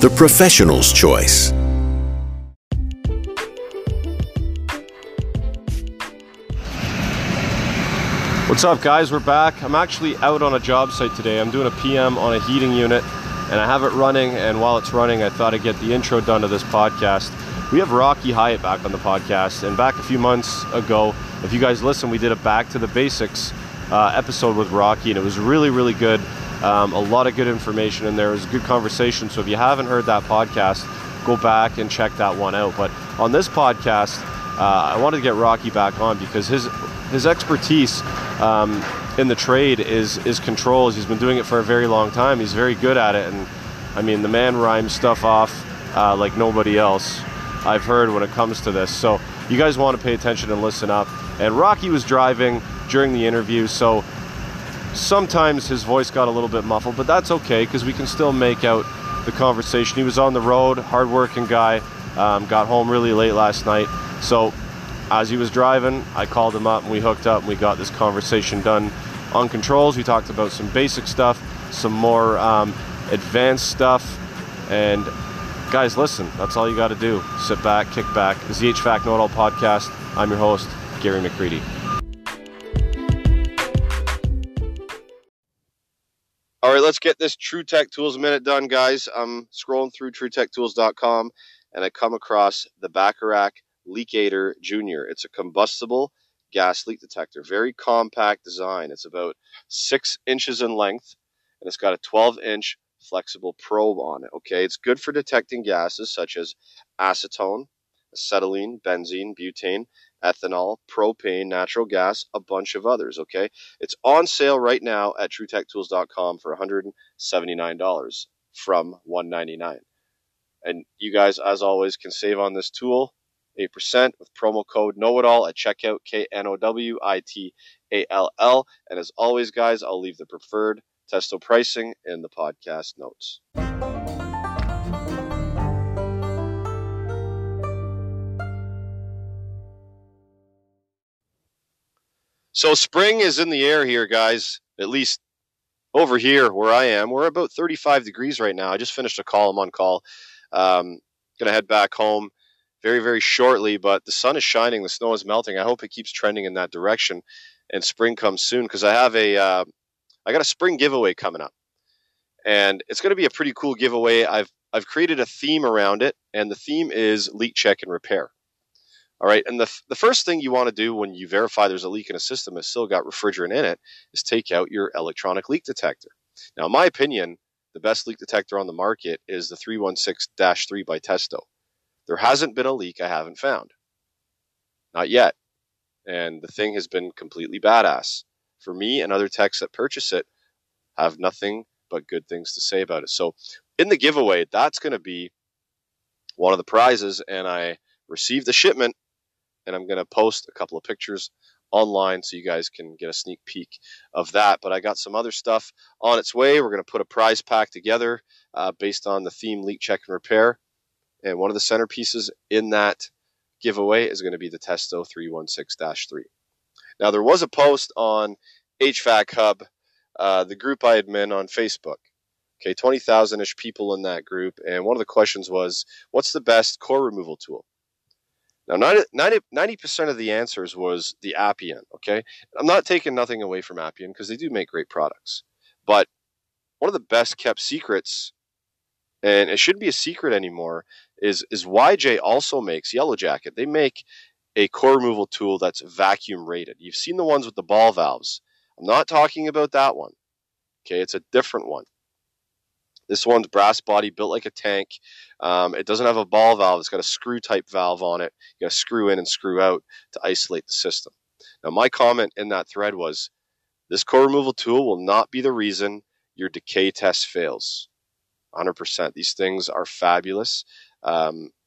the professional's choice. What's up, guys? We're back. I'm actually out on a job site today. I'm doing a PM on a heating unit, and I have it running, and while it's running, I thought I'd get the intro done to this podcast. We have Rocky Hyatt back on the podcast, and back a few months ago, if you guys listen, we did a Back to the Basics episode with Rocky, and it was really, really good. A lot of good information in there. It was a good conversation, so if you haven't heard that podcast, go back and check that one out. But on this podcast, I wanted to get Rocky back on because his expertise in the trade is controls. He's been doing it for a very long time. He's very good at it, and I mean, the man rhymes stuff off like nobody else I've heard when it comes to this. So you guys want to pay attention and listen up. And Rocky was driving during the interview, so sometimes his voice got a little bit muffled, but that's okay because we can still make out the conversation. He was on the road, hard-working guy, got home really late last night. So as he was driving, I called him up and we hooked up and we got this conversation done on controls. We talked about some basic stuff, some more advanced stuff, and guys, listen, that's all you got to do. Sit back, kick back. This is the HVAC Know It All podcast. I'm your host, Gary McCready. All right, let's get this TrueTechTools minute done, guys. I'm scrolling through TrueTechTools.com and I come across the Bacharach Leakator Jr. It's a combustible gas leak detector, very compact design. It's about 6 inches in length and it's got a 12-inch flexible probe on it. Okay, it's good for detecting gases such as acetone, acetylene, benzene, butane, ethanol, propane, natural gas, a bunch of others, okay? It's on sale right now at TrueTechTools.com for $179 from $199. And you guys, as always, can save on this tool 8% with promo code KNOWITALL at checkout, KNOWITALL. And as always, guys, I'll leave the preferred Testo pricing in the podcast notes. So spring is in the air here, guys, at least over here where I am. We're about 35 degrees right now. I just finished a call. I'm on call. Going to head back home very, very shortly, but the sun is shining. The snow is melting. I hope it keeps trending in that direction and spring comes soon because I have I got a spring giveaway coming up, and it's going to be a pretty cool giveaway. I've created a theme around it, and the theme is leak check and repair. All right, and the first thing you want to do when you verify there's a leak in a system that's still got refrigerant in it is take out your electronic leak detector. Now, in my opinion, the best leak detector on the market is the 316-3 by Testo. There hasn't been a leak I haven't found. Not yet. And the thing has been completely badass. For me and other techs that purchase it, have nothing but good things to say about it. So in the giveaway, that's going to be one of the prizes, and I received the shipment. And I'm going to post a couple of pictures online so you guys can get a sneak peek of that. But I got some other stuff on its way. We're going to put a prize pack together based on the theme leak check and repair. And one of the centerpieces in that giveaway is going to be the Testo 316-3. Now, there was a post on HVAC Hub, the group I admin on Facebook. Okay, 20,000-ish people in that group. And one of the questions was, what's the best core removal tool? Now, 90% of the answers was the Appian, okay? I'm not taking nothing away from Appian because they do make great products. But one of the best-kept secrets, and it shouldn't be a secret anymore, is YJ also makes Yellow Jacket. They make a core removal tool that's vacuum-rated. You've seen the ones with the ball valves. I'm not talking about that one, okay? It's a different one. This one's brass body, built like a tank. It doesn't have a ball valve. It's got a screw-type valve on it. You got to screw in and screw out to isolate the system. Now, my comment in that thread was, this core removal tool will not be the reason your decay test fails. 100%. These things are fabulous.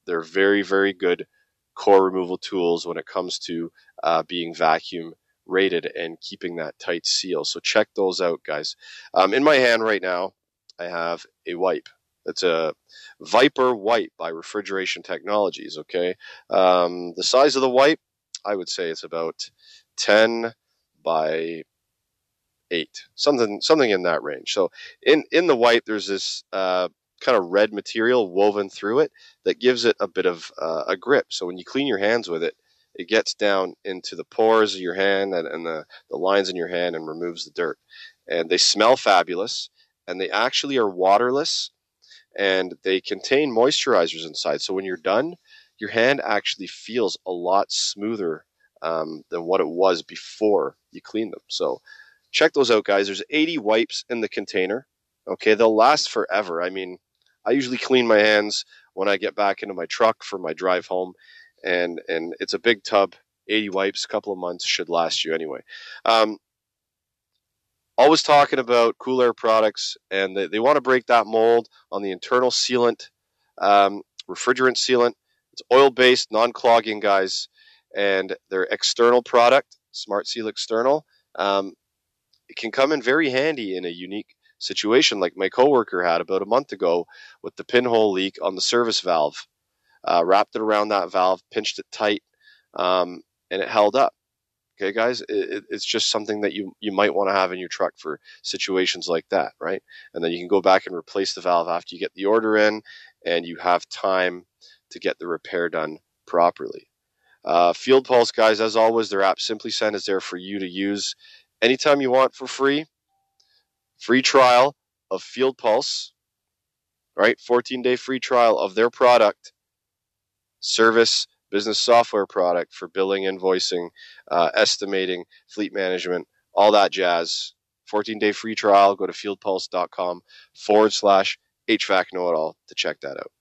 They're very, very good core removal tools when it comes to being vacuum rated and keeping that tight seal. So check those out, guys. In my hand right now, I have a wipe. It's a Viper wipe by Refrigeration Technologies, okay? The size of the wipe, I would say it's about 10 by 8, something in that range. So in the wipe, there's this kind of red material woven through it that gives it a bit of a grip. So when you clean your hands with it, it gets down into the pores of your hand and the lines in your hand and removes the dirt. And they smell fabulous, and they actually are waterless, and they contain moisturizers inside. So when you're done, your hand actually feels a lot smoother than what it was before you clean them. So check those out, guys. There's 80 wipes in the container. Okay, they'll last forever. I mean, I usually clean my hands when I get back into my truck for my drive home, and it's a big tub, 80 wipes, a couple of months should last you anyway. Always talking about Cool Air Products, and they want to break that mold on the internal sealant, refrigerant sealant. It's oil-based, non-clogging, guys, and their external product, Smart Seal External, it can come in very handy in a unique situation like my coworker had about a month ago with the pinhole leak on the service valve. Wrapped it around that valve, pinched it tight, and it held up. Okay, guys, it's just something that you might want to have in your truck for situations like that, right? And then you can go back and replace the valve after you get the order in, and you have time to get the repair done properly. Field Pulse, guys, as always, their app SimplySend is there for you to use anytime you want for free. Free trial of Field Pulse, right? 14-day free trial of their product. Service business software product for billing, invoicing, estimating, fleet management, all that jazz. 14-day free trial. Go to fieldpulse.com/HVAC know-it-all to check that out.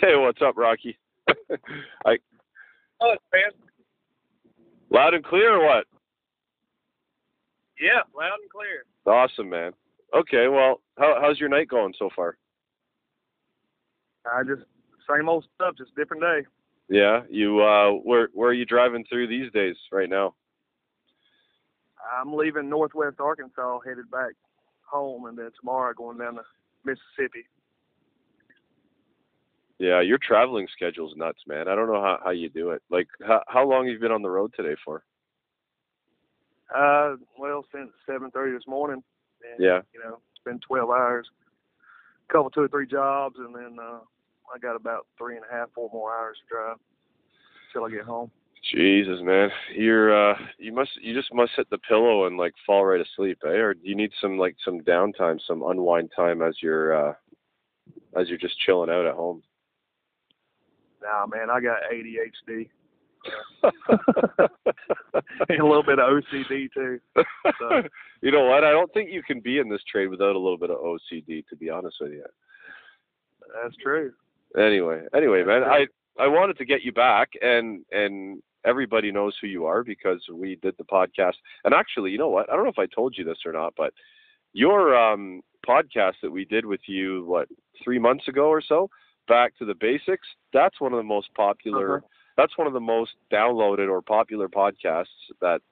Hey, what's up, Rocky? Oh, man. Loud and clear or what? Yeah, loud and clear. Awesome, man. Okay, well, how's your night going so far? Just same old stuff, just different day. Yeah, you. Where are you driving through these days right now? I'm leaving Northwest Arkansas, headed back home, and then tomorrow going down to Mississippi. Yeah, your traveling schedule's nuts, man. I don't know how you do it. Like, how long have you been on the road today for? Well, since 7:30 this morning, and, yeah, you know, it's been 12 hours, a couple, 2 or 3 jobs, and then I got about 3 and a half, 4 more hours to drive till I get home. Jesus, man, you just must hit the pillow and like fall right asleep, eh? Or do you need some downtime, some unwind time as you're just chilling out at home? Nah, man, I got ADHD. And a little bit of OCD too. So. You know what? I don't think you can be in this trade without a little bit of OCD, to be honest with you. That's true. Anyway, man, I wanted to get you back, and everybody knows who you are because we did the podcast. And actually, you know what? I don't know if I told you this or not, but your podcast that we did with you, what, 3 months ago or so, Back to the Basics. That's one of the most popular. Uh-huh. That's one of the most downloaded or popular podcasts that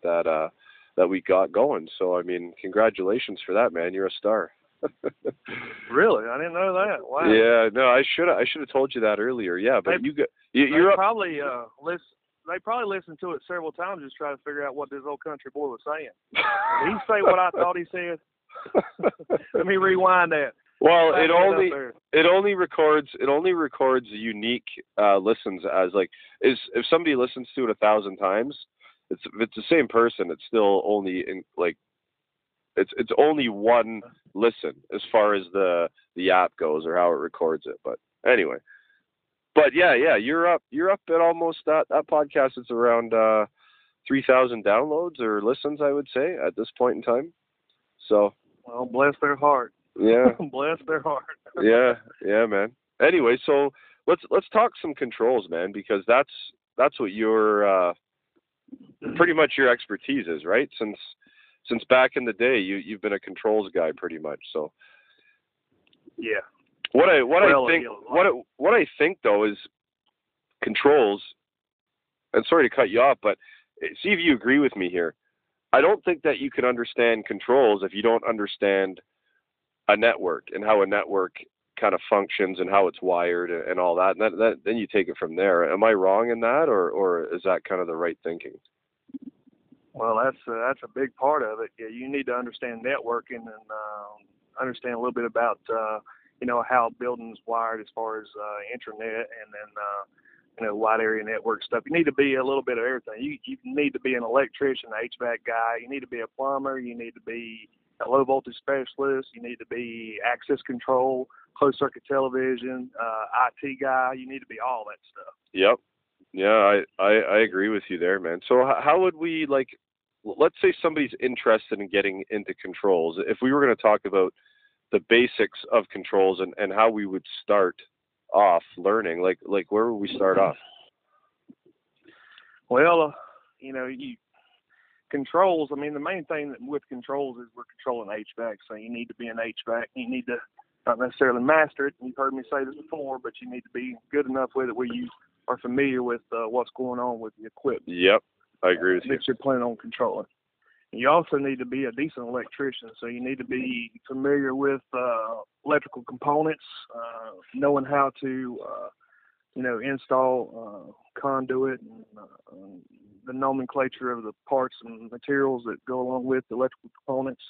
we got going. So, I mean, congratulations for that, man. You're a star. Really? I didn't know that. Wow. Yeah, no, I should have told you that earlier. Yeah, but you're probably they probably listened to it several times just trying to figure out what this old country boy was saying. Did he say what I thought he said? Let me rewind that. Well, it only records unique listens as like is if somebody listens to it 1,000 times, if it's the same person, it's still only in like it's only one listen as far as the app goes or how it records it. But anyway, but yeah, you're up at almost that podcast. It's around 3,000 downloads or listens, I would say, at this point in time. So well, bless their heart. Yeah. Bless their heart. yeah, man. Anyway, so let's talk some controls, man, because that's what your pretty much your expertise is, right? Since back in the day, you've been a controls guy pretty much. So yeah. What I think though is controls, and sorry to cut you off, but see if you agree with me here. I don't think that you can understand controls if you don't understand a network and how a network kind of functions and how it's wired and all that. And then you take it from there. Am I wrong in that, or is that kind of the right thinking? Well, that's a big part of it. Yeah, you need to understand networking and understand a little bit about you know, how buildings wired as far as intranet and then you know, wide area network stuff. You need to be a little bit of everything. You need to be an electrician, HVAC guy. You need to be a plumber. You need to be a low voltage specialist. You need to be access control, closed circuit television, IT guy. You need to be all that stuff. Yep. Yeah, I agree with you there, man. So how would we, like, let's say somebody's interested in getting into controls. If we were going to talk about the basics of controls and how we would start off learning, like where would we start off? Well, you know, controls, I mean, the main thing that with controls is we're controlling HVAC, so you need to be an HVAC. You need to not necessarily master it, and you've heard me say this before, but you need to be good enough with it where you are familiar with what's going on with the equipment. Yep, I agree with you. That you're planning on controlling. You also need to be a decent electrician, so you need to be familiar with electrical components, knowing how to, you know, install conduit and the nomenclature of the parts and materials that go along with the electrical components.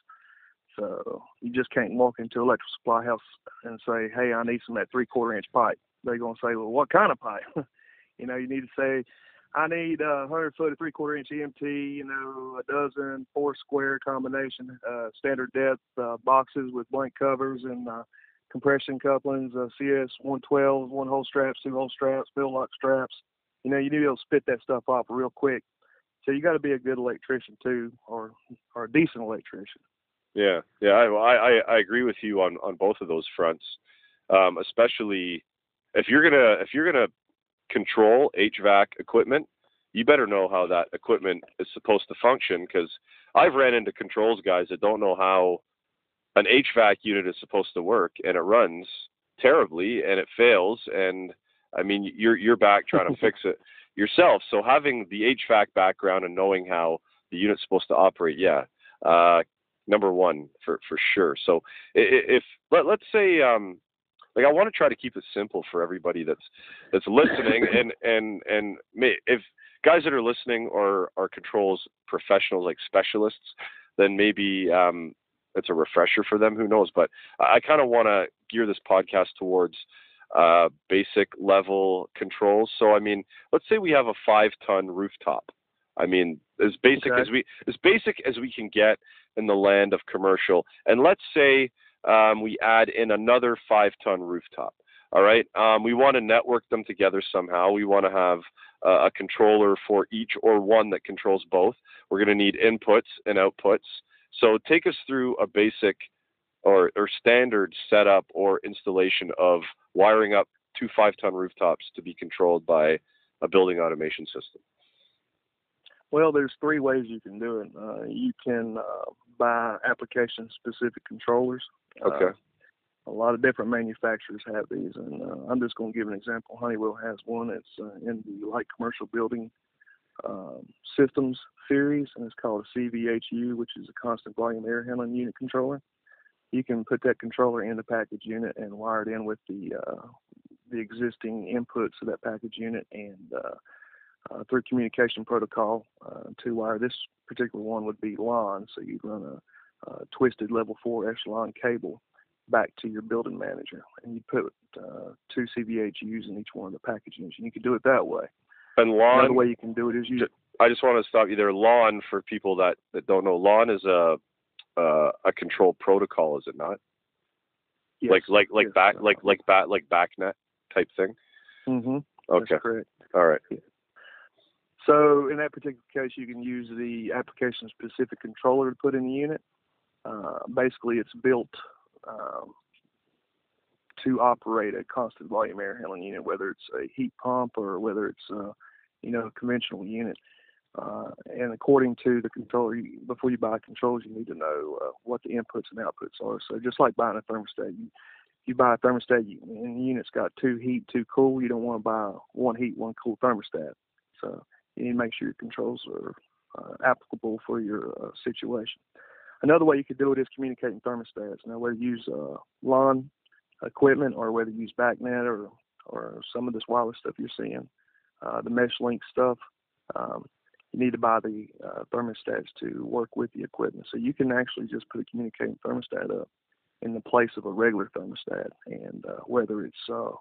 So you just can't walk into an electrical supply house and say, hey, I need some of that 3/4-inch pipe. They're going to say, well, what kind of pipe? You know, you need to say, I need 100-foot of 3/4-inch EMT, you know, a dozen 4-square combination standard depth boxes with blank covers and compression couplings, CS 112, 1-hole straps, 2-hole straps, bill lock straps. You know, you need to be able to spit that stuff off real quick. So you got to be a good electrician too, or a decent electrician. Yeah, yeah, I agree with you on both of those fronts, especially if you're gonna control HVAC equipment, you better know how that equipment is supposed to function, because I've ran into controls guys that don't know how an HVAC unit is supposed to work, and it runs terribly and it fails, and I mean you're back trying to fix it yourself. So having the HVAC background and knowing how the unit's supposed to operate, yeah, number one for sure. So let's say like, I want to try to keep it simple for everybody that's listening, and if guys that are listening are controls professionals, like specialists, then maybe it's a refresher for them. Who knows? But I kind of want to gear this podcast towards basic level controls. So I mean, let's say we have a 5-ton rooftop. I mean, as basic as we can get in the land of commercial, and let's say we add in another 5-ton rooftop. All right. We want to network them together somehow. We want to have a controller for each, or one that controls both. We're going to need inputs and outputs. So take us through a basic or standard setup or installation of wiring up two 5-ton rooftops to be controlled by a building automation system. Well, there's three ways you can do it. You can buy application-specific controllers. Okay. A lot of different manufacturers have these, and I'm just going to give an example. Honeywell has one that's in the light commercial building systems series, and it's called a CVHU, which is a constant volume air handling unit controller. You can put that controller in the package unit and wire it in with the existing inputs of that package unit, and through communication protocol to wire. This particular one would be LON, so you'd run a twisted level 4 echelon cable back to your building manager, and you put 2 CVHUs in each one of the package units, and you could do it that way. And LON, another way you can do it is I just want to stop you there. LON, for people that don't know, LON is a control protocol, is it not? Yes. Like BACnet type thing. Mm-hmm. Okay. That's correct. All right. Yeah. So in that particular case, you can use the application-specific controller to put in the unit. Basically, it's built to operate a constant volume air handling unit, whether it's a heat pump or whether it's a conventional unit. And according to the controller, before you buy controls, you need to know what the inputs and outputs are. So just like buying a thermostat, you buy a thermostat and the unit's got two heat, two cool. You don't want to buy one heat, one cool thermostat. So you need to make sure your controls are applicable for your situation. Another way you could do it is communicating thermostats. Now, whether you use LON equipment or whether you use BACnet or some of this wireless stuff you're seeing, the mesh link stuff, you need to buy the thermostats to work with the equipment. So you can actually just put a communicating thermostat up in the place of a regular thermostat. And whether it's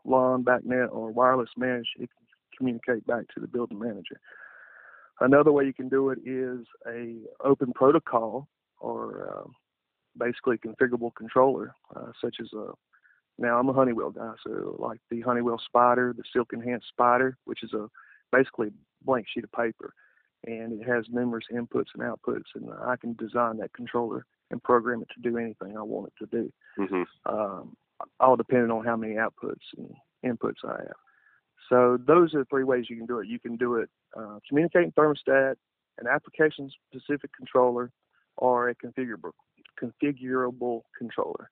LON, BACnet, or wireless mesh, it can communicate back to the building manager. Another way you can do it is an open protocol or basically configurable controller, such as a, now I'm a Honeywell guy, so like the Honeywell Spider, the Silk Enhanced Spider, which is a basically blank sheet of paper, and it has numerous inputs and outputs, and I can design that controller and program it to do anything I want it to do, all depending on how many outputs and inputs I have. So those are the three ways you can do it. You can do it communicating thermostat, an application-specific controller, or a configurable controller.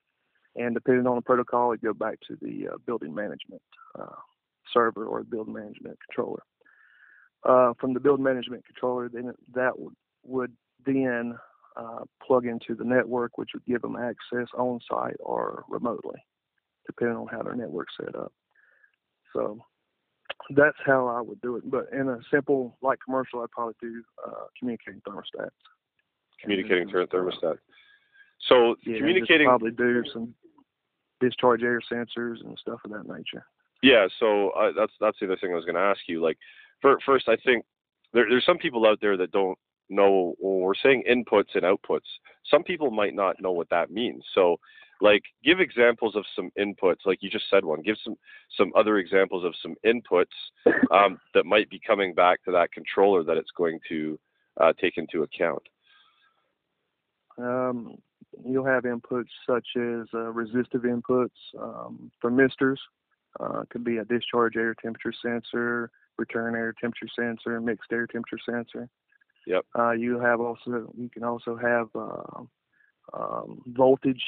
And depending on the protocol, it go back to the building management server or building management controller. From the building management controller, then that would then plug into the network, which would give them access on-site or remotely, depending on how their network's set up. So that's how I would do it. But in a simple, like commercial, I'd probably do communicating thermostats. Communicating thermostat. So yeah, communicating probably do some discharge air sensors and stuff of that nature. Yeah. So that's the other thing I was going to ask you. Like, first, I think there's some people out there that don't know when we're saying inputs and outputs. Some people might not know what that means. So, like, give examples of some inputs. Like you just said one. Give some other examples of some inputs that might be coming back to that controller that it's going to take into account. You'll have inputs such as resistive inputs, thermistors, could be a discharge air temperature sensor, return air temperature sensor, mixed air temperature sensor. Yep. You can also have voltage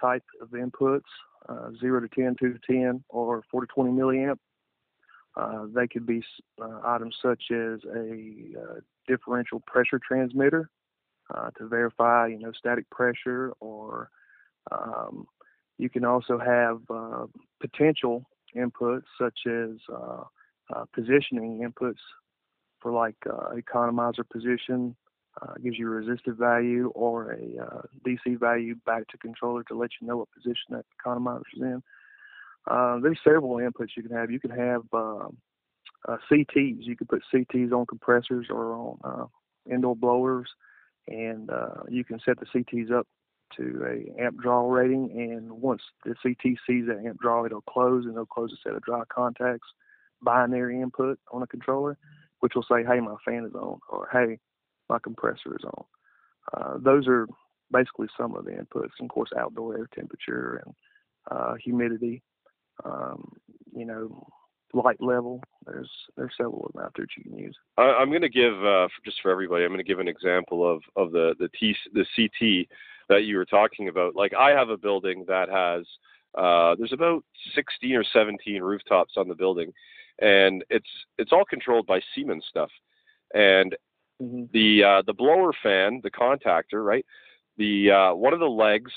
type of inputs, 0 to 10, 2 to 10, or 4 to 20 milliamp. They could be items such as a differential pressure transmitter. To verify, static pressure, or you can also have potential inputs such as positioning inputs for like economizer position, gives you a resistive value or a DC value back to controller to let you know what position that economizer is in. There's several inputs you can have. You can have CTs. You can put CTs on compressors or on indoor blowers. And you can set the CTs up to a amp draw rating. And once the CT sees that amp draw, it'll close, and it'll close a set of dry contacts, binary input on a controller, which will say, hey, my fan is on, or hey, my compressor is on. Those are basically some of the inputs. And of course, outdoor air temperature and humidity, light level. There's several of them out there that you can use. I'm going to give just for everybody. I'm going to give an example of the CT that you were talking about. Like I have a building that has there's about 16 or 17 rooftops on the building, and it's all controlled by Siemens stuff. And the blower fan, the contactor, right? The one of the legs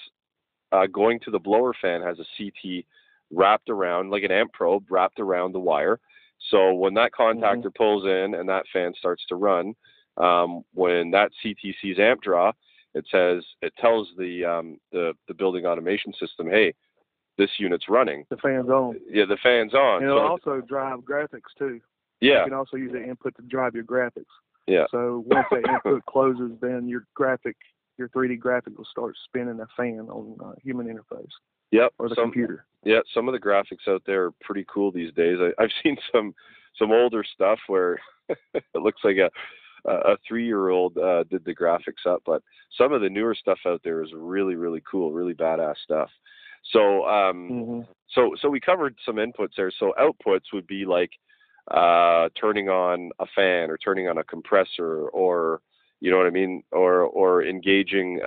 going to the blower fan has a CT wrapped around, like an amp probe wrapped around the wire. So when that contactor pulls in and that fan starts to run, when that CTC's amp draw, it tells the building automation system, hey, this unit's running. The fan's on. Yeah, the fan's on. And it'll also drive graphics too. Yeah. You can also use the input to drive your graphics. Yeah. So once that input closes, then your 3D graphic will start spinning a fan on human interface. Yep. Or the computer. Yeah, some of the graphics out there are pretty cool these days. I've seen some older stuff where it looks like a 3-year-old did the graphics up, but some of the newer stuff out there is really, really cool, really badass stuff. So so we covered some inputs there. So outputs would be like turning on a fan or turning on a compressor, or you know what I mean, or engaging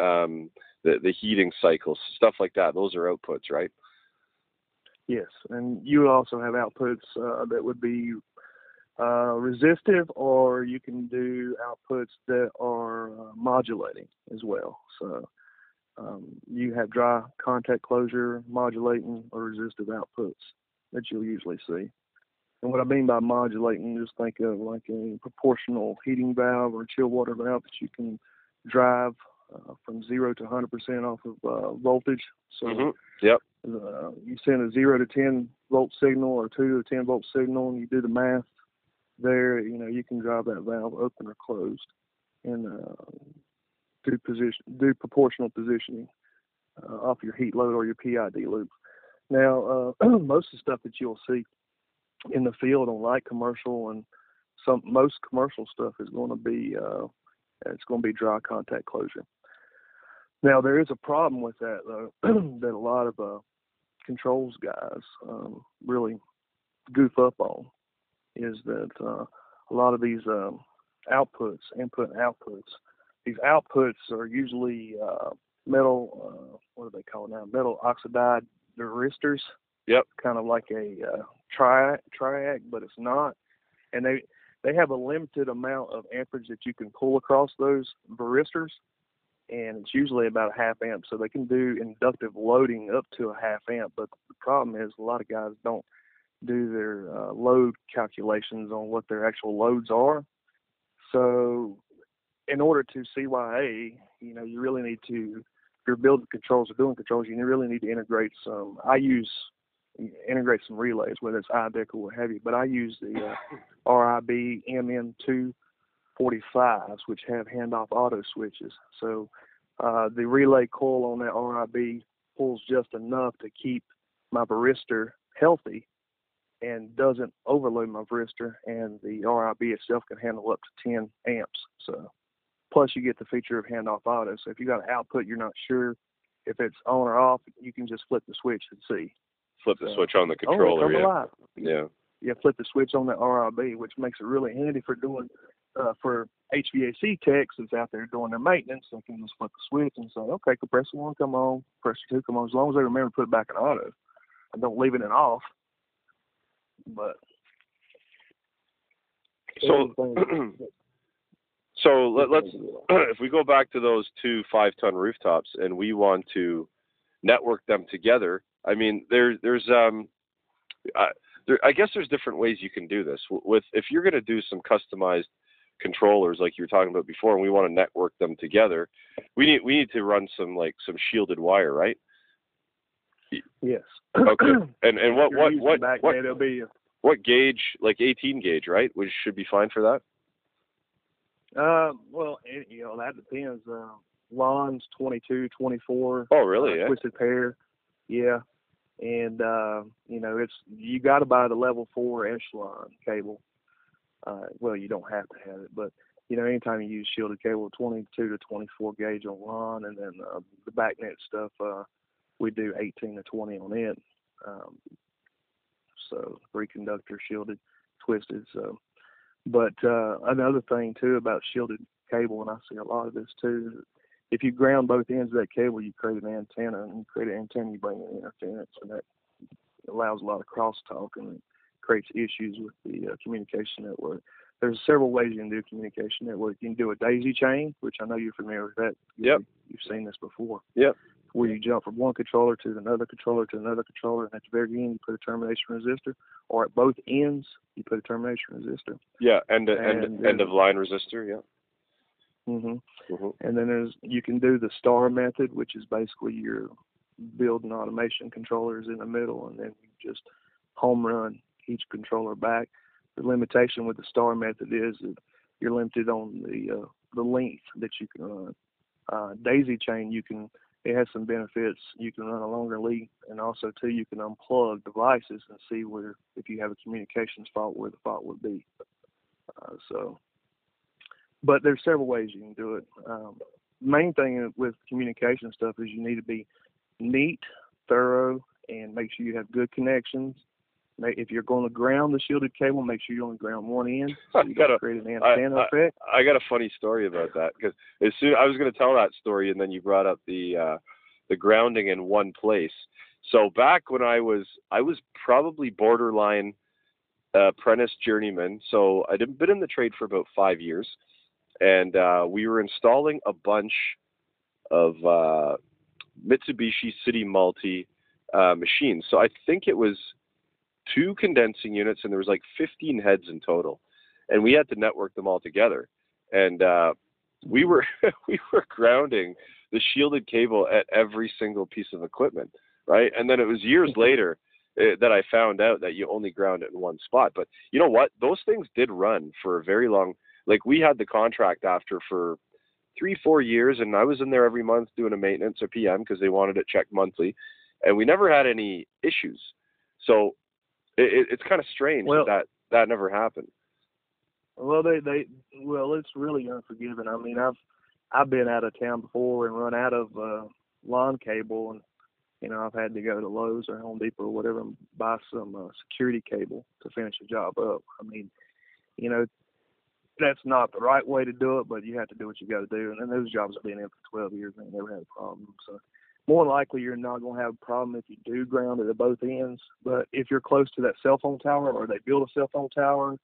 the heating cycles, stuff like that. Those are outputs, right? Yes, and you also have outputs that would be resistive, or you can do outputs that are modulating as well. So you have dry, contact closure, modulating, or resistive outputs that you'll usually see. And what I mean by modulating, just think of like a proportional heating valve or chill water valve that you can drive from 0 to 100% off of voltage. So yep. You send a 0 to 10 volt signal or 2 to 10 volt signal, and you do the math there, you know, you can drive that valve open or closed and do proportional positioning off your heat load or your PID loop. Now, most of the stuff that you'll see in the field on light commercial and most commercial stuff is going to be dry contact closure. Now there is a problem with that though, that a lot of controls guys really goof up on, is that a lot of these outputs, input and outputs, these outputs are usually metal, what do they call it now? Metal oxide resistors. Yep. Kind of like a triac, but it's not. And they have a limited amount of amperage that you can pull across those resistors, and it's usually about a half amp. So they can do inductive loading up to a half amp, but the problem is a lot of guys don't do their load calculations on what their actual loads are. So in order to CYA, you know, you really need to, if you're building controls or doing controls, you really need to integrate some, integrate some relays, whether it's IDEC or what have you, but I use the RIB-MN2 45s, which have handoff auto switches. So the relay coil on that RIB pulls just enough to keep my varistor healthy and doesn't overload my varistor, and the RIB itself can handle up to 10 amps. So plus you get the feature of handoff auto. So if you got an output you're not sure if it's on or off, you can just flip the switch and see. Flip the switch on the controller, yeah, flip the switch on the RIB, which makes it really handy for doing, for HVAC techs that's out there doing their maintenance. They can just flip the switch and say, okay, compressor 1, come on, compressor 2, come on, as long as they remember to put it back in auto and don't leave it in off. But so let's, if we go back to those two 5-ton rooftops and we want to network them together, I mean, I guess there's different ways you can do this. With, if you're going to do some customized controllers like you were talking about before, and we want to network them together, we need to run some shielded wire, right? Yes. Okay. And what gauge, like 18 gauge, right? Which should be fine for that. Well, you know, that depends. LON's 22, 24. Oh, really? Yeah. Twisted pair. Yeah, and you know, you got to buy the level 4 echelon cable. Well, you don't have to have it, but you know, anytime you use shielded cable, 22 to 24 gauge on LON, and then the BACnet stuff, we do 18 to 20 on it. So 3 conductor shielded, twisted. So, but another thing too about shielded cable, and I see a lot of this too. If you ground both ends of that cable, you create an antenna, and you create an antenna, you bring in interference, and that allows a lot of crosstalk, and it creates issues with the communication network. There's several ways you can do communication network. You can do a daisy chain, which I know you're familiar with that. Yep. You've seen this before. Yep. Where you jump from one controller to another controller to another controller, and at the very end, you put a termination resistor, or at both ends, you put a termination resistor. Yeah, and end of line resistor, yeah. And then you can do the star method, which is basically your build and automation controllers in the middle, and then you just home run each controller back. The limitation with the star method is that you're limited on the length that you can run. Daisy chain, it has some benefits. You can run a longer lead, and also too you can unplug devices and see where, if you have a communications fault, where the fault would be. But there's several ways you can do it. Main thing with communication stuff is you need to be neat, thorough, and make sure you have good connections. If you're going to ground the shielded cable, make sure you only ground one end. So you got to create an antenna effect. I got a funny story about that, because as soon I was going to tell that story, and then you brought up the grounding in one place. So back when I was probably borderline apprentice journeyman. So I'd been in the trade for about 5 years, and we were installing a bunch of Mitsubishi City Multi machines. So I think it was 2 condensing units, and there was like 15 heads in total, and we had to network them all together. And we were grounding the shielded cable at every single piece of equipment, right? And then it was years later that I found out that you only ground it in one spot. But you know what? Those things did run for a very long. Like, we had the contract after for 3-4 years, and I was in there every month doing a maintenance or PM because they wanted it checked monthly, and we never had any issues. So it's kind of strange that never happened. Well, it's really unforgiving. I mean, I've been out of town before and run out of lawn cable, and you know, I've had to go to Lowe's or Home Depot or whatever and buy some security cable to finish the job up. I mean, you know, that's not the right way to do it, but you have to do what you got to do. And those jobs have been in for 12 years and they never had a problem. So more likely you're not going to have a problem if you do ground it at both ends. But if you're close to that cell phone tower, or they build a cell phone tower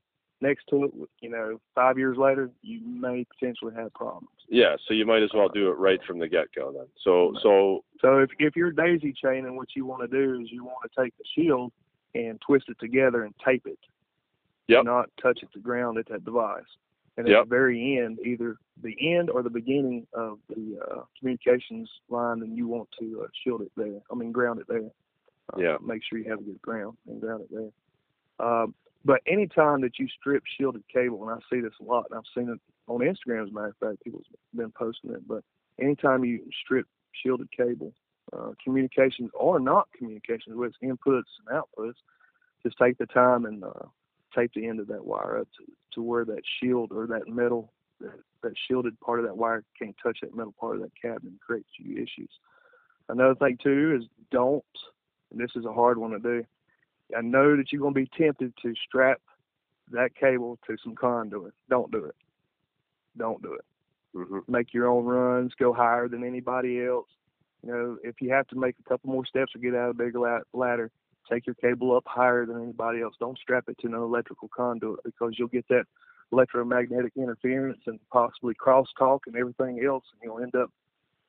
next to it, you know, 5 years later, you may potentially have problems. Yeah, so you might as well do it right from the get-go then. So if you're daisy chaining, what you want to do is you want to take the shield and twist it together and tape it. Yep. Not touch it to ground at that device. And at the very end, either the end or the beginning of the communications line, and you want to shield it there. I mean, ground it there. Make sure you have a good ground and ground it there. But any time that you strip shielded cable, and I see this a lot, and I've seen it on Instagram, as a matter of fact, people's been posting it. But anytime you strip shielded cable, communications or not communications, with inputs and outputs, just take the time and tape the end of that wire up to where that shield or that metal, that shielded part of that wire can't touch that metal part of that cabinet and create you issues. Another thing too is don't, and this is a hard one to do, I know that you're going to be tempted to strap that cable to some conduit. Don't do it. Don't do it. Mm-hmm. Make your own runs. Go higher than anybody else. You know, if you have to make a couple more steps or get out of a big ladder, take your cable up higher than anybody else. Don't strap it to an electrical conduit, because you'll get that electromagnetic interference and possibly crosstalk and everything else, and you'll end up,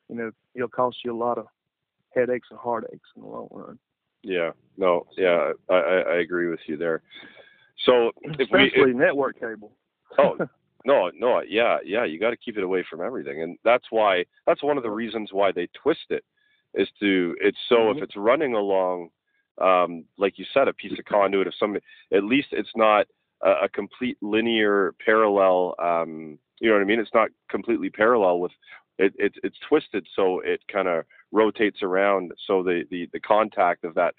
you know, it'll cost you a lot of headaches and heartaches in the long run. Yeah, no, yeah, I agree with you there. So especially network cable. Oh, no, yeah, you got to keep it away from everything, and that's one of the reasons why they twist it is to if it's running along, like you said, a piece of conduit of some, at least it's not a complete linear parallel. You know what I mean? It's not completely parallel with it. It's twisted, so it kind of rotates around, so the contact of that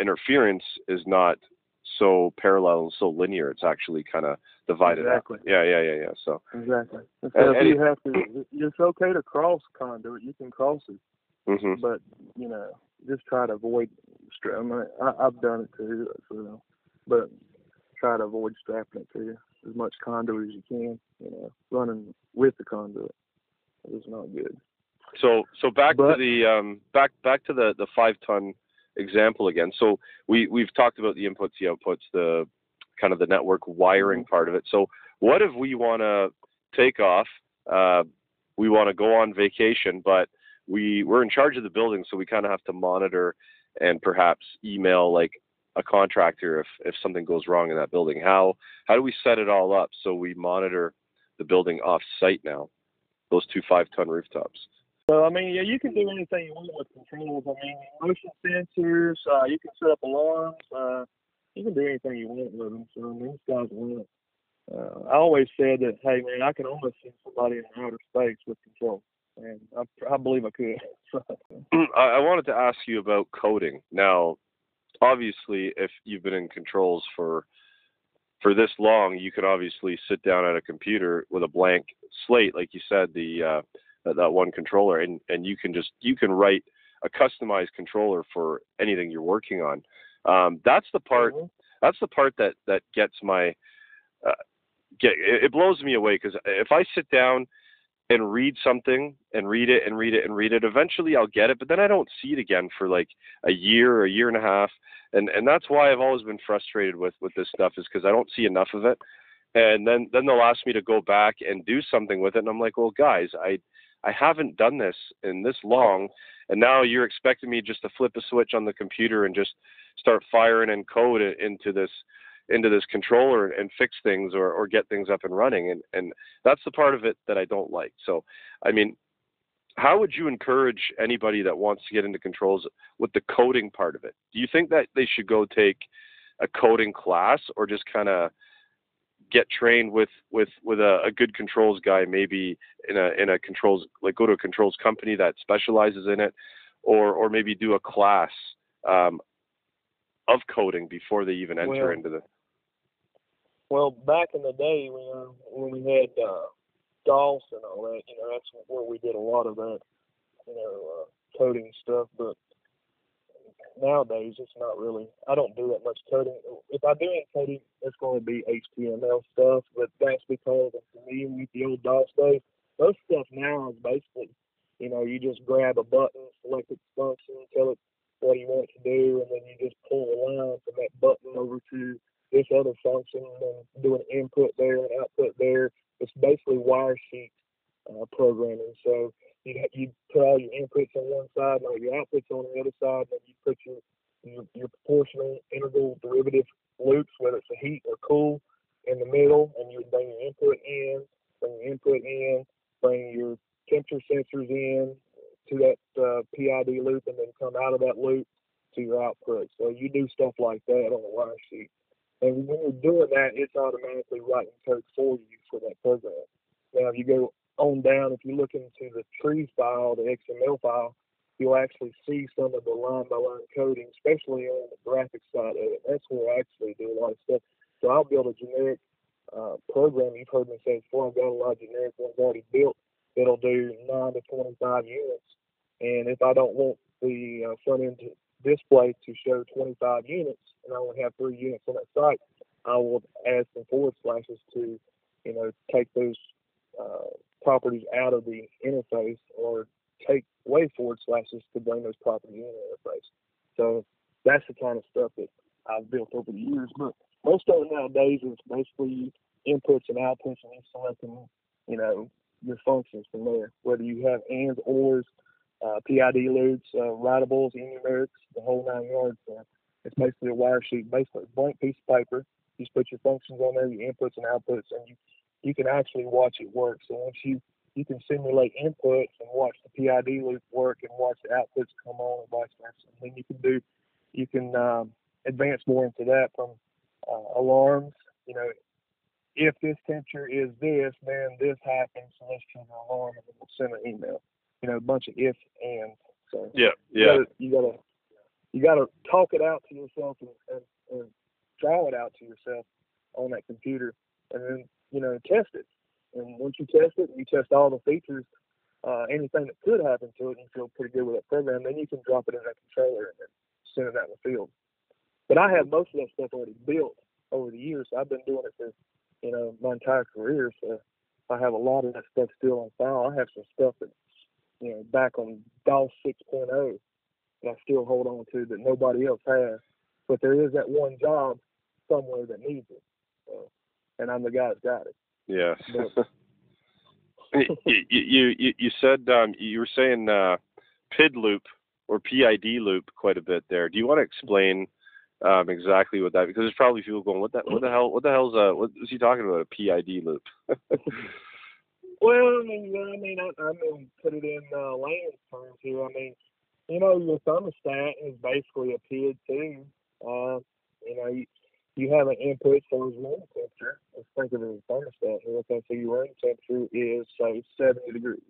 interference is not so parallel and so linear. It's actually kind of divided up. Yeah. So exactly. So if you have to, it's okay to cross conduit. You can cross it, mm-hmm. But you know, just try to avoid. I mean, I've done it too, so, but try to avoid strapping it to as much conduit as you can. You know, running with the conduit is not good. So back to the 5-ton example again. So we've talked about the inputs, the outputs, the kind of the network wiring part of it. So what if we want to take off? We want to go on vacation, but we're in charge of the building, so we kind of have to monitor and perhaps email like a contractor if something goes wrong in that building. How do we set it all up so we monitor the building off site now? Those two 5-ton rooftops. So, I mean, yeah, you can do anything you want with controls. I mean, motion sensors, you can set up alarms, you can do anything you want with them. So, I mean, these guys win it. I always said that, hey, man, I can almost send somebody in outer space with controls, and I believe I could. I wanted to ask you about coding. Now, obviously, if you've been in controls for this long, you can obviously sit down at a computer with a blank slate, like you said, that one controller, and you can write a customized controller for anything you're working on. That's the part. Mm-hmm. That's the part that gets my. It blows me away, because if I sit down and read something and read it, eventually I'll get it, but then I don't see it again for like a year or a year and a half. And that's why I've always been frustrated with this stuff, is because I don't see enough of it. And then they'll ask me to go back and do something with it. And I'm like, well, guys, I haven't done this in this long. And now you're expecting me just to flip a switch on the computer and just start firing and code it into this controller and fix things or get things up and running. And that's the part of it that I don't like. So, I mean, how would you encourage anybody that wants to get into controls with the coding part of it? Do you think that they should go take a coding class, or just kind of get trained with a good controls guy, maybe in a controls, like go to a controls company that specializes in it, or maybe do a class of coding before they even enter into the... Well, back in the day when we had DOS and all that, you know, that's where we did a lot of that, you know, coding stuff. But nowadays, it's not really. I don't do that much coding. If I do any coding, it's going to be HTML stuff. But that's because I'm familiar with the old DOS days. Most stuff now is basically, you know, you just grab a button, select its function, tell it what you want to do, and then you just pull a line from that button over to this other function and do an input there and output there. It's basically wire sheet programming. So you put all your inputs on one side and all your outputs on the other side, and you put your proportional, integral, derivative loops, whether it's a heat or cool, in the middle, and you bring your input in, bring your temperature sensors in to that PID loop, and then come out of that loop to your output. So you do stuff like that on a wire sheet. And when you're doing that, it's automatically writing code for you for that program. Now, if you go on down, if you look into the tree file, the XML file, you'll actually see some of the line-by-line coding, especially on the graphics side of it. That's where I actually do a lot of stuff. So I'll build a generic program. You've heard me say before, I've got a lot of generic ones already built. It'll do 9 to 25 units. And if I don't want the front end display to show 25 units, and I only have 3 units on that site, I will add some forward slashes to, you know, take those properties out of the interface, or take away forward slashes to bring those properties in the interface. So that's the kind of stuff that I've built over the years. But most of it nowadays is basically inputs and outputs, and you selecting, you know, your functions from there, whether you have ands, ors, PID loops, writables, enumerics, the whole 9 yards. It's basically a wire sheet, basically a blank piece of paper. You just put your functions on there, your inputs and outputs, and you can actually watch it work. So once you can simulate inputs and watch the PID loop work and watch the outputs come on and vice versa. And then you can advance more into that from alarms. You know, if this temperature is this, then this happens, so let's trigger an alarm, and we'll send an email. You know, a bunch of ifs, ands. So yeah. You gotta talk it out to yourself and draw it out to yourself on that computer, and then, you know, test it. And once you test it, you test all the features, anything that could happen to it, and you feel pretty good with that program. Then you can drop it in that controller and send it out in the field. But I have most of that stuff already built over the years. So I've been doing it for, you know, my entire career. So I have a lot of that stuff still on file. I have some stuff that, you know, back on DOS 6.0 that I still hold on to that nobody else has. But there is that one job somewhere that needs it. So, and I'm the guy that's got it. Yeah. you said, you were saying PID loop or PID loop quite a bit there. Do you want to explain exactly what that, because there's probably people going, what is he talking about, a PID loop? Well, I mean, put it in layman's terms here. I mean, you know, your thermostat is basically a PID too. You know, you have an input for room temperature. Let's think of it as a thermostat here. Okay, so your room temperature is, say, 70 degrees.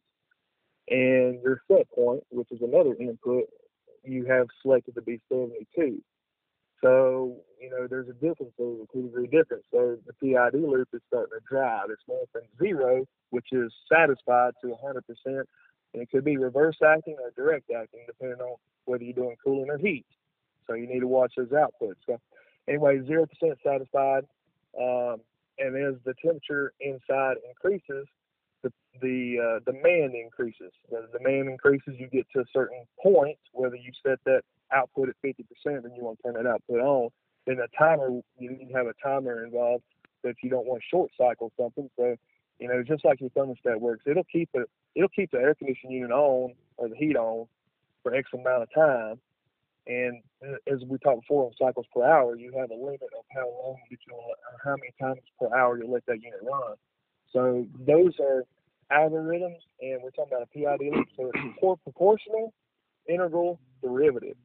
And your set point, which is another input, you have selected to be 72. So, you know, there's a difference, there's a 2-degree difference. So the PID loop is starting to drive. It's going from 0, which is satisfied, to 100%. And it could be reverse acting or direct acting, depending on whether you're doing cooling or heat. So you need to watch those outputs. So anyway, 0% satisfied. And as the temperature inside increases, the demand increases. As the demand increases, you get to a certain point, whether you set that output at 50% and you want to turn that output on, then a timer, you need to have a timer involved, but you don't want to short cycle something. So, you know, just like your thermostat works, it'll keep the air conditioning unit on or the heat on for X amount of time. And as we talked before on cycles per hour, you have a limit of how long how many times per hour you let that unit run. So those are algorithms, and we're talking about a PID loop. So it's proportional, integral, derivative.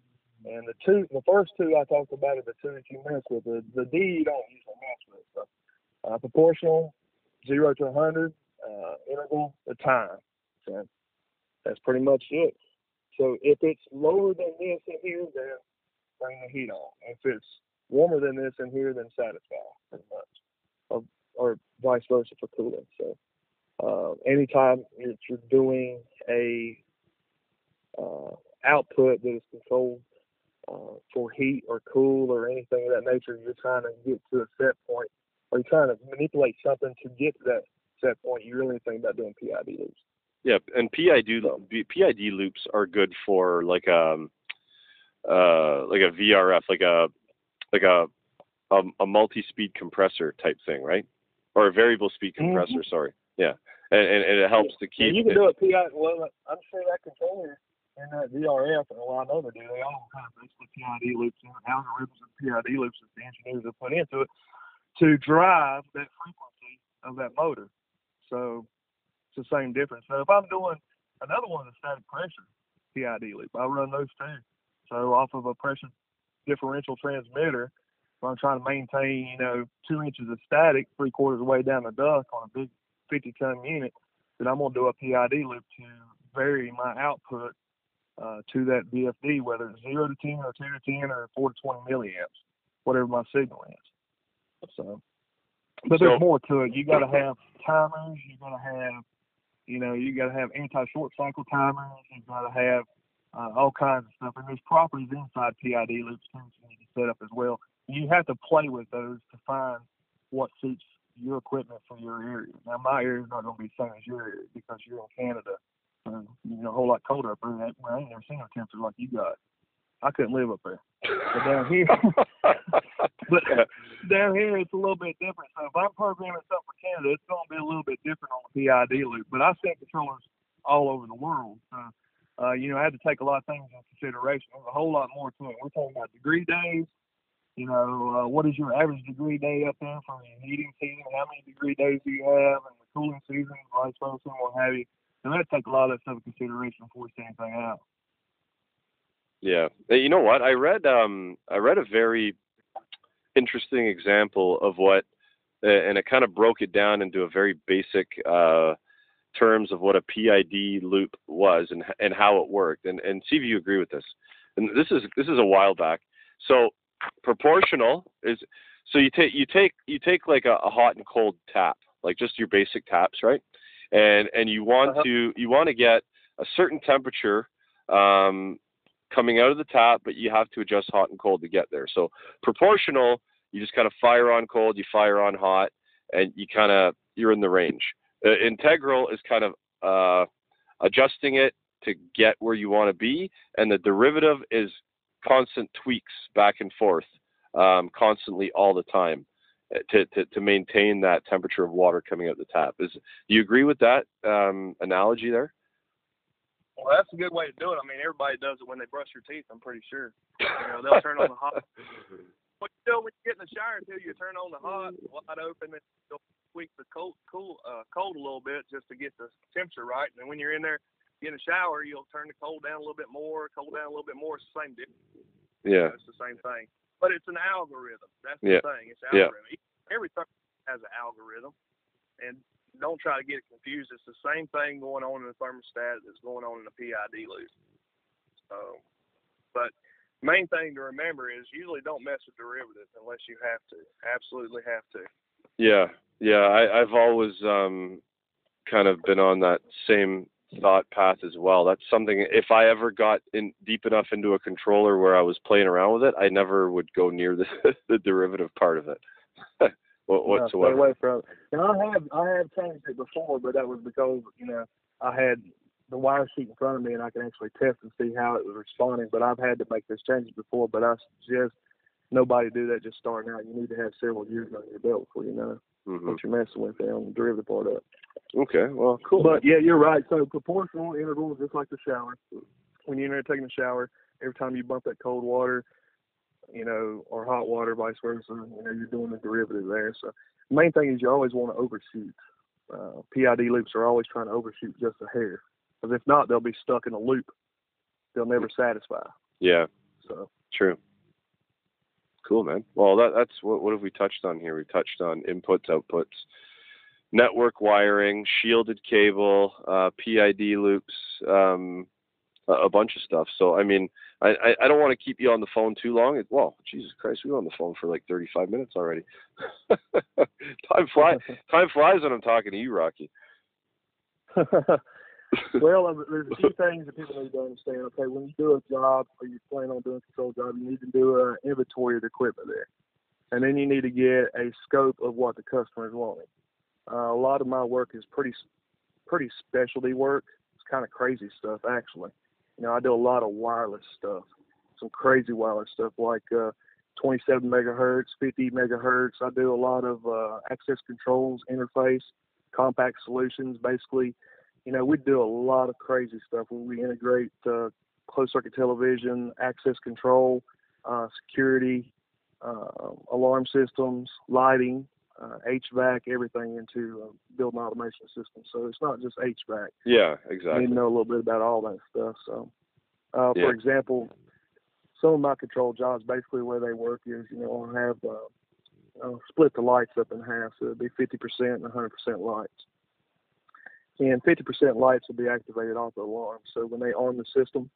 And the first two I talked about are the two that you mess with. The D you don't usually mess with. So proportional, 0 to 100, integral, the time. So that's pretty much it. So if it's lower than this in here, then bring the heat on. If it's warmer than this in here, then satisfy, pretty much, or vice versa for cooling. So anytime that you're doing a output that is controlled for heat or cool or anything of that nature, you're trying to get to a set point, or you're trying to manipulate something to get to that set point, you really think about doing PID loops. Yeah, and PID loops are good for like a VRF, like a multi-speed compressor type thing, right? Or a variable speed compressor. Mm-hmm. Sorry, yeah, and it helps to keep. And you can do a PID. Well, I'm sure that controller and that VRF and a lot of other do. They all have basically PID loops and algorithms and PID loops that the engineers have put into it to drive that frequency of that motor. So it's the same difference. So if I'm doing another one of the static pressure PID loop, I run those two. So off of a pressure differential transmitter, if I'm trying to maintain, 2 inches of static 3/4 of the way down the duct on a big 50-ton unit, then I'm going to do a PID loop to vary my output to that VFD, whether it's 0 to 10 or 2 to 10 or 4 to 20 milliamps, whatever my signal is. So, but there's more to it. You got to have timers. You got to have you got to have anti-short cycle timers. You've got to have all kinds of stuff. And there's properties inside PID loops that you need to set up as well. You have to play with those to find what suits your equipment for your area. Now, my area is not going to be the same as your area because you're in Canada. So, a whole lot colder up there. I ain't never seen no temperature like you got. I couldn't live up there. But down here, it's a little bit different. So if I'm programming something for Canada, it's going to be a little bit different on the PID loop. But I sent controllers all over the world. So, I had to take a lot of things into consideration. There's a whole lot more to it. We're talking about degree days. What is your average degree day up there for your heating season? How many degree days do you have? And the cooling season, vice versa, and what have you. So that takes a lot of that stuff into consideration before we send anything out. Yeah, you know what? I read a very interesting example of what, and it kind of broke it down into a very basic terms of what a PID loop was and how it worked. And see if you agree with this. And this is a while back. So proportional is you take like a hot and cold tap, like just your basic taps, right? And you want to get a certain temperature coming out of the tap, but you have to adjust hot and cold to get there. So proportional, you just kind of fire on cold, you fire on hot, and you're in the range. Integral is kind of adjusting it to get where you want to be, and the derivative is constant tweaks back and forth, constantly all the time to maintain that temperature of water coming out the tap. Do you agree with that analogy there? Well, that's a good way to do it. I mean, everybody does it when they brush your teeth, I'm pretty sure. They'll turn on the hot. But when you get in the shower, you turn on the hot, wide open, and you'll tweak the cold a little bit just to get the temperature right. And then when you're in there, in the shower, you'll turn the cold down a little bit more, It's the same difference. Yeah. It's the same thing. But it's an algorithm. That's the thing. It's an algorithm. Yeah. Everything has an algorithm. And don't try to get it confused. It's the same thing going on in the thermostat that's going on in the PID loop. So, but main thing to remember is usually don't mess with derivatives unless you have to. Absolutely have to. Yeah, I've always kind of been on that same thought path as well. That's something, if I ever got in deep enough into a controller where I was playing around with it, I never would go near the derivative part of it. Whatsoever. No, stay away from it. Now, I have changed it before, but that was because, you know, I had the wire sheet in front of me and I can actually test and see how it was responding. But I've had to make those changes before, but I suggest nobody do that just starting out. You need to have several years on your belt before you know what you're messing with there on the derivative part of it. Okay, well, cool. But yeah, you're right. So proportional intervals, just like the shower. When you're taking a shower, every time you bump that cold water, you know, or hot water, vice versa, you know, you're doing the derivative there. So the main thing is you always want to overshoot. PID loops are always trying to overshoot just a hair. Because if not, they'll be stuck in a loop. They'll never satisfy. Yeah. So true. Cool, man. Well, that's what have we touched on here? We touched on inputs, outputs, network wiring, shielded cable, PID loops, a bunch of stuff. So, I mean, I don't want to keep you on the phone too long. Well, Jesus Christ, we were on the phone for like 35 minutes already. Time flies when I'm talking to you, Rocky. Well, there's a few things that people need to understand. Okay, when you do a job or you plan on doing a control job, you need to do an inventory of the equipment there. And then you need to get a scope of what the customer is wanting. A lot of my work is pretty specialty work. It's kind of crazy stuff, actually. You know, I do a lot of wireless stuff, some crazy wireless stuff like 27 megahertz, 50 megahertz. I do a lot of access controls, interface, compact solutions, basically. You know, we do a lot of crazy stuff when we integrate closed circuit television, access control, security, alarm systems, lighting, HVAC, everything into building automation systems. So it's not just HVAC. Yeah, exactly. You need to know a little bit about all that stuff. So, for example, some of my control jobs, basically where they work is, you know, I'll have split the lights up in half. So it'd be 50% and 100% lights. And 50% lights will be activated off the alarm. So when they arm the system,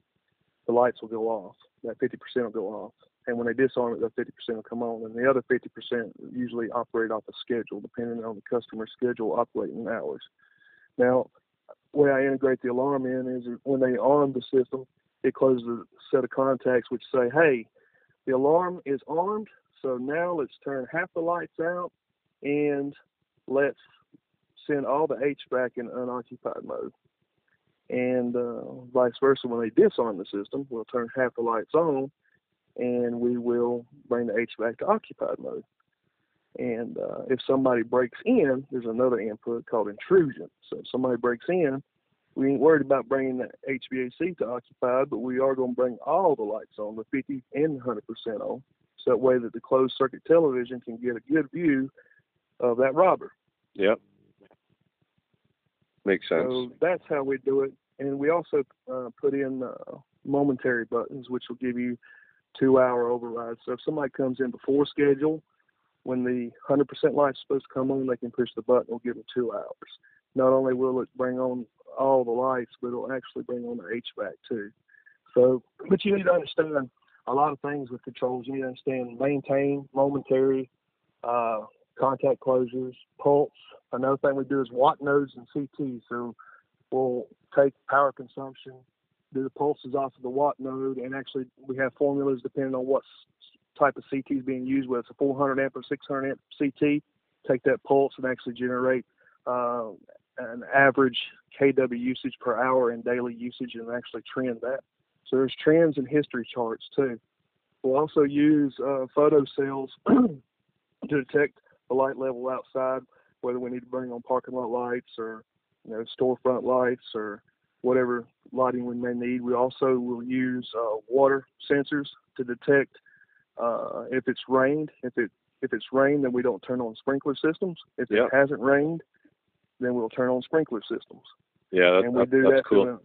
the lights will go off. That 50% will go off. And when they disarm it, that 50% will come on. And the other 50% usually operate off a schedule, depending on the customer's schedule operating hours. Now, where I integrate the alarm in is when they arm the system, it closes a set of contacts which say, hey, the alarm is armed, so now let's turn half the lights out and let's send all the HVAC in unoccupied mode. And vice versa, when they disarm the system, we'll turn half the lights on and we will bring the HVAC to occupied mode. And if somebody breaks in, there's another input called intrusion. So if somebody breaks in, we ain't worried about bringing the HVAC to occupied, but we are going to bring all the lights on, the 50 and 100% on, so that way that the closed circuit television can get a good view of that robber. Yep. Makes sense. So that's how we do it. And we also put in momentary buttons, which will give you 2-hour overrides. So if somebody comes in before schedule, when the 100% light's supposed to come on, they can push the button. It'll give them 2 hours. Not only will it bring on all the lights, but it'll actually bring on the HVAC too. So, but you need to understand a lot of things with controls. You need to understand maintain, momentary, contact closures, pulse. Another thing we do is watt nodes and CT. So we'll take power consumption, do the pulses off of the watt node, and actually we have formulas depending on what type of CT is being used, whether it's a 400 amp or 600 amp CT. Take that pulse and actually generate an average kW usage per hour and daily usage and actually trend that. So there's trends and history charts too. We'll also use photo cells to detect the light level outside, whether we need to bring on parking lot lights or, you know, storefront lights or whatever lighting we may need. We also will use water sensors to detect if it's rained. If it's rained, then we don't turn on sprinkler systems. If it hasn't rained, then we'll turn on sprinkler systems. Yeah, and we do that through an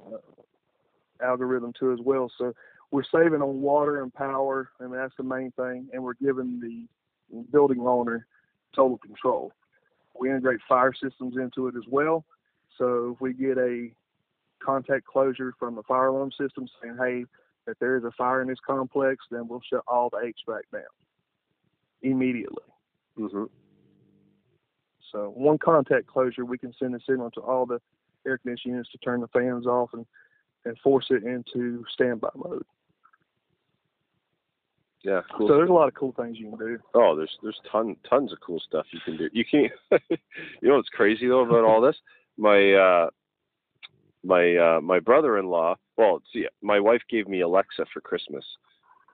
algorithm too as well. So we're saving on water and power, and that's the main thing. And we're giving the building owner total control. We integrate fire systems into it as well. So if we get a contact closure from a fire alarm system saying, hey, if there is a fire in this complex, then we'll shut all the HVAC down immediately. So one contact closure, we can send a signal to all the air conditioning units to turn the fans off and force it into standby mode. Yeah, cool. So there's a lot of cool things you can do. Oh, there's tons of cool stuff you can do. You can, you know what's crazy though about all this? My brother-in-law, well, see, my wife gave me Alexa for Christmas,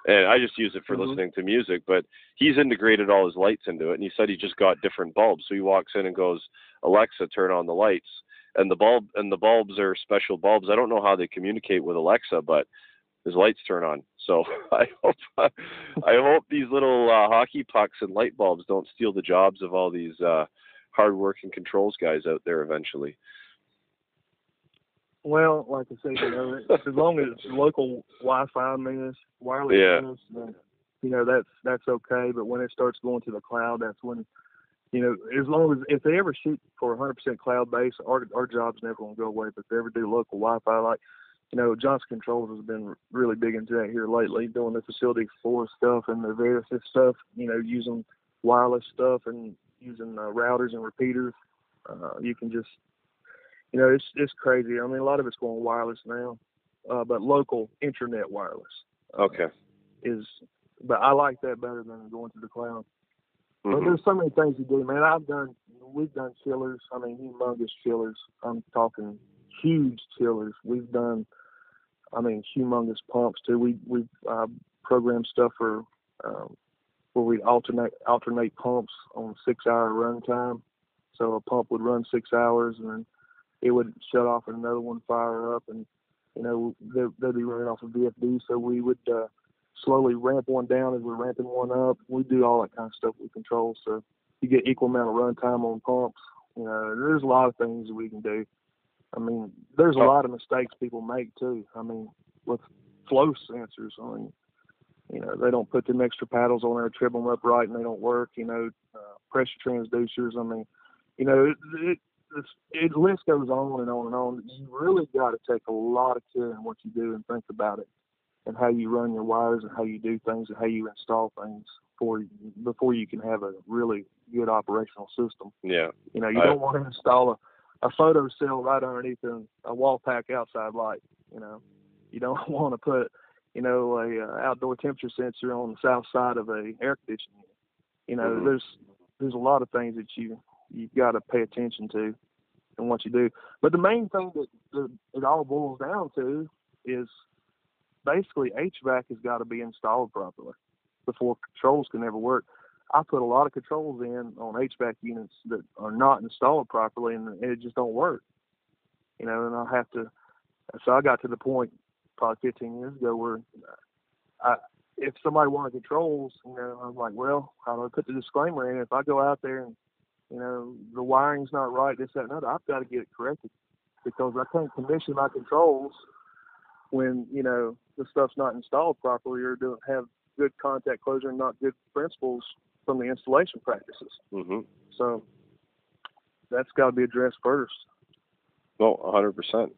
and I just use it for listening to music, but he's integrated all his lights into it, and he said he just got different bulbs. So he walks in and goes, "Alexa, turn on the lights," and the bulbs are special bulbs. I don't know how they communicate with Alexa, but his lights turn on. So I hope these little hockey pucks and light bulbs don't steal the jobs of all these hard-working controls guys out there eventually. Well, like I say, you know, as long as it's local Wi-Fi, wireless, then, you know, that's okay. But when it starts going to the cloud, that's when, you know, as long as if they ever shoot for 100% cloud-based, our job's never going to go away. But if they ever do local Wi-Fi, like, you know, Johnson Controls has been really big into that here lately, doing the facility floor stuff and the various stuff, you know, using wireless stuff and using routers and repeaters. You can just, you know, it's crazy. I mean, a lot of it's going wireless now, but local intranet wireless. Okay. But I like that better than going to the cloud. But there's so many things you do, man. We've done chillers. I mean, humongous chillers. I'm talking huge chillers. We've done, I mean, humongous pumps too. We've programmed stuff for where we alternate pumps on 6-hour run time. So a pump would run 6 hours and then it would shut off and another one fire up, and you know they'd be running off of VFD. So we would slowly ramp one down as we're ramping one up. We do all that kind of stuff with control, so you get equal amount of run time on pumps. You know, there's a lot of things we can do. I mean, there's a lot of mistakes people make too. I mean, with flow sensors, I mean, you know, they don't put them extra paddles on there, trip them up right, and they don't work. You know, pressure transducers. I mean, you know, the list goes on and on and on. You really got to take a lot of care in what you do and think about it and how you run your wires and how you do things and how you install things before you can have a really good operational system. Yeah. You know, you don't want to install a photo cell right underneath a wall pack outside light. You know, you don't want to put, you know, a outdoor temperature sensor on the south side of a air conditioning. You know, there's a lot of things that you've got to pay attention to and what you do. But the main thing that it all boils down to is basically HVAC has got to be installed properly before controls can ever work. I put a lot of controls in on HVAC units that are not installed properly, and it just don't work. You know, and so I got to the point probably 15 years ago where if somebody wanted controls, you know, I'm like, well, how do I put the disclaimer in? If I go out there and, you know, the wiring's not right, this, that, and other, I've got to get it corrected because I can't commission my controls when, you know, the stuff's not installed properly or don't have good contact closure and not good principles from the installation practices. So that's got to be addressed first. No, 100%.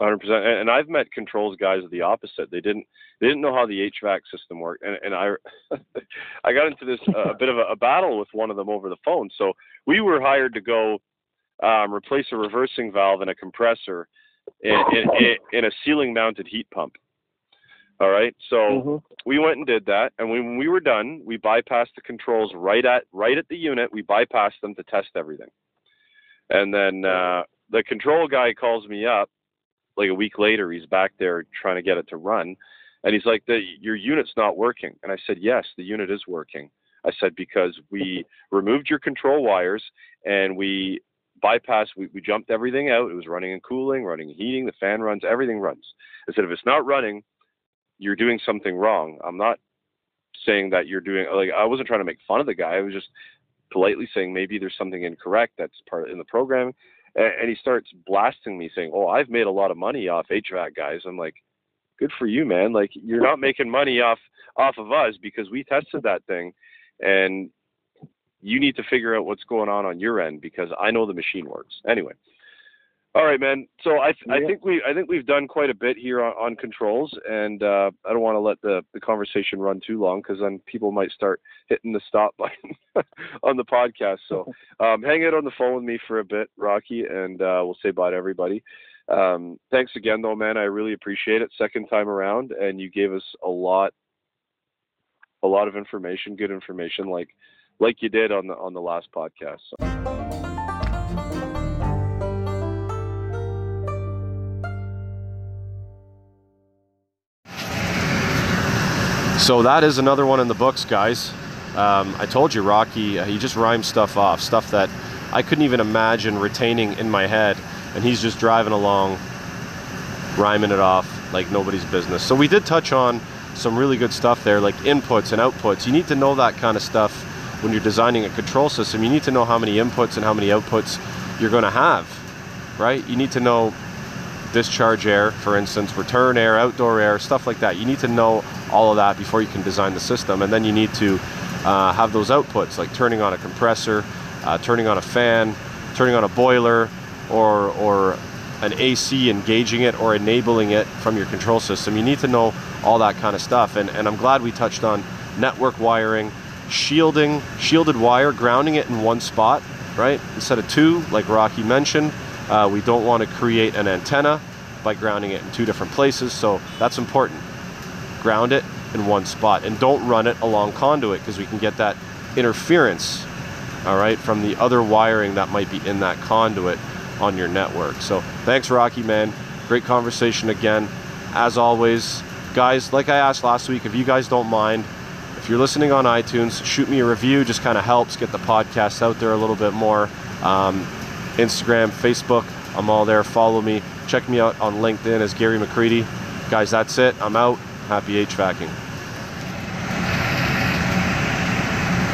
100%. And I've met controls guys of the opposite. They didn't know how the HVAC system worked. And I got into this a bit of a battle with one of them over the phone. So we were hired to go replace a reversing valve and a compressor in a ceiling mounted heat pump. All right. So we went and did that. And when we were done, we bypassed the controls right at the unit. We bypassed them to test everything. And then the control guy calls me up. Like a week later, he's back there trying to get it to run. And he's like, your unit's not working. And I said, yes, the unit is working. I said, because we removed your control wires and we bypassed, we jumped everything out. It was running and cooling, running and heating, the fan runs, everything runs. I said, if it's not running, you're doing something wrong. I'm not saying that you're doing, like, I wasn't trying to make fun of the guy. I was just politely saying maybe there's something incorrect that's part in the programming. And he starts blasting me saying, oh, I've made a lot of money off HVAC guys. I'm like, good for you, man. Like, you're not making money off of us because we tested that thing. And you need to figure out what's going on your end because I know the machine works. Anyway, All right, man. So I think we've done quite a bit here on controls, and I don't want to let the conversation run too long, because then people might start hitting the stop button on the podcast. So hang out on the phone with me for a bit, Rocky, and we'll say bye to everybody. Thanks again, though, man. I really appreciate it. Second time around, and you gave us a lot of information, good information, like you did on the last podcast. So. So that is another one in the books, guys. I told you, Rocky, he just rhymes stuff off, stuff that I couldn't even imagine retaining in my head. And he's just driving along, rhyming it off like nobody's business. So we did touch on some really good stuff there, like inputs and outputs. You need to know that kind of stuff when you're designing a control system. You need to know how many inputs and how many outputs you're going to have, right? You need to know discharge air, for instance, return air, outdoor air, stuff like that. You need to know all of that before you can design the system, and then you need to have those outputs, like turning on a compressor, turning on a fan, turning on a boiler, or an AC, engaging it or enabling it from your control system. You need to know all that kind of stuff, and I'm glad we touched on network wiring, shielded wire, grounding it in one spot, right, instead of two, like Rocky mentioned. We don't want to create an antenna by grounding it in two different places, so that's important. Ground it in one spot, and don't run it along conduit, because we can get that interference, all right, from the other wiring that might be in that conduit on your network. So thanks, Rocky, man. Great conversation again. As always, guys, like I asked last week, if you guys don't mind, if you're listening on iTunes, shoot me a review. Just kind of helps get the podcast out there a little bit more. Instagram, Facebook, I'm all there. Follow me. Check me out on LinkedIn as Gary McCready. Guys, that's it. I'm out. Happy HVACing.